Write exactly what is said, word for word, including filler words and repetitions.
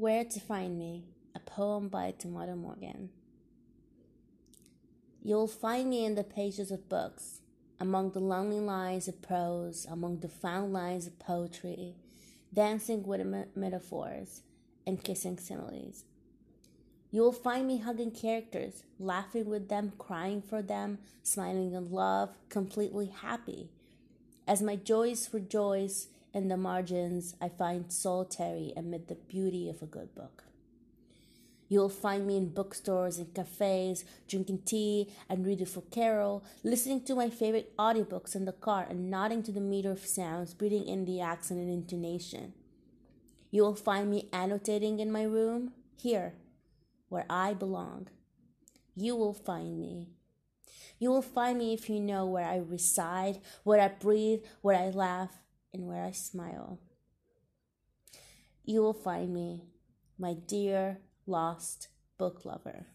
Where to Find Me, a poem by Tamara Morgan. You'll find me in the pages of books, among the lonely lines of prose, among the found lines of poetry, dancing with me- metaphors and kissing similes. You'll find me hugging characters, laughing with them, crying for them, smiling in love, completely happy. As my joys rejoice in the margins, I find solitary amid the beauty of a good book. You'll find me in bookstores and cafes, drinking tea and reading for Carol, listening to my favorite audiobooks in the car and nodding to the meter of sounds, breathing in the accent and intonation. You'll find me annotating in my room, here, where I belong. You will find me. You will find me if you know where I reside, where I breathe, where I laugh, and where I smile. You will find me, my dear, lost book lover.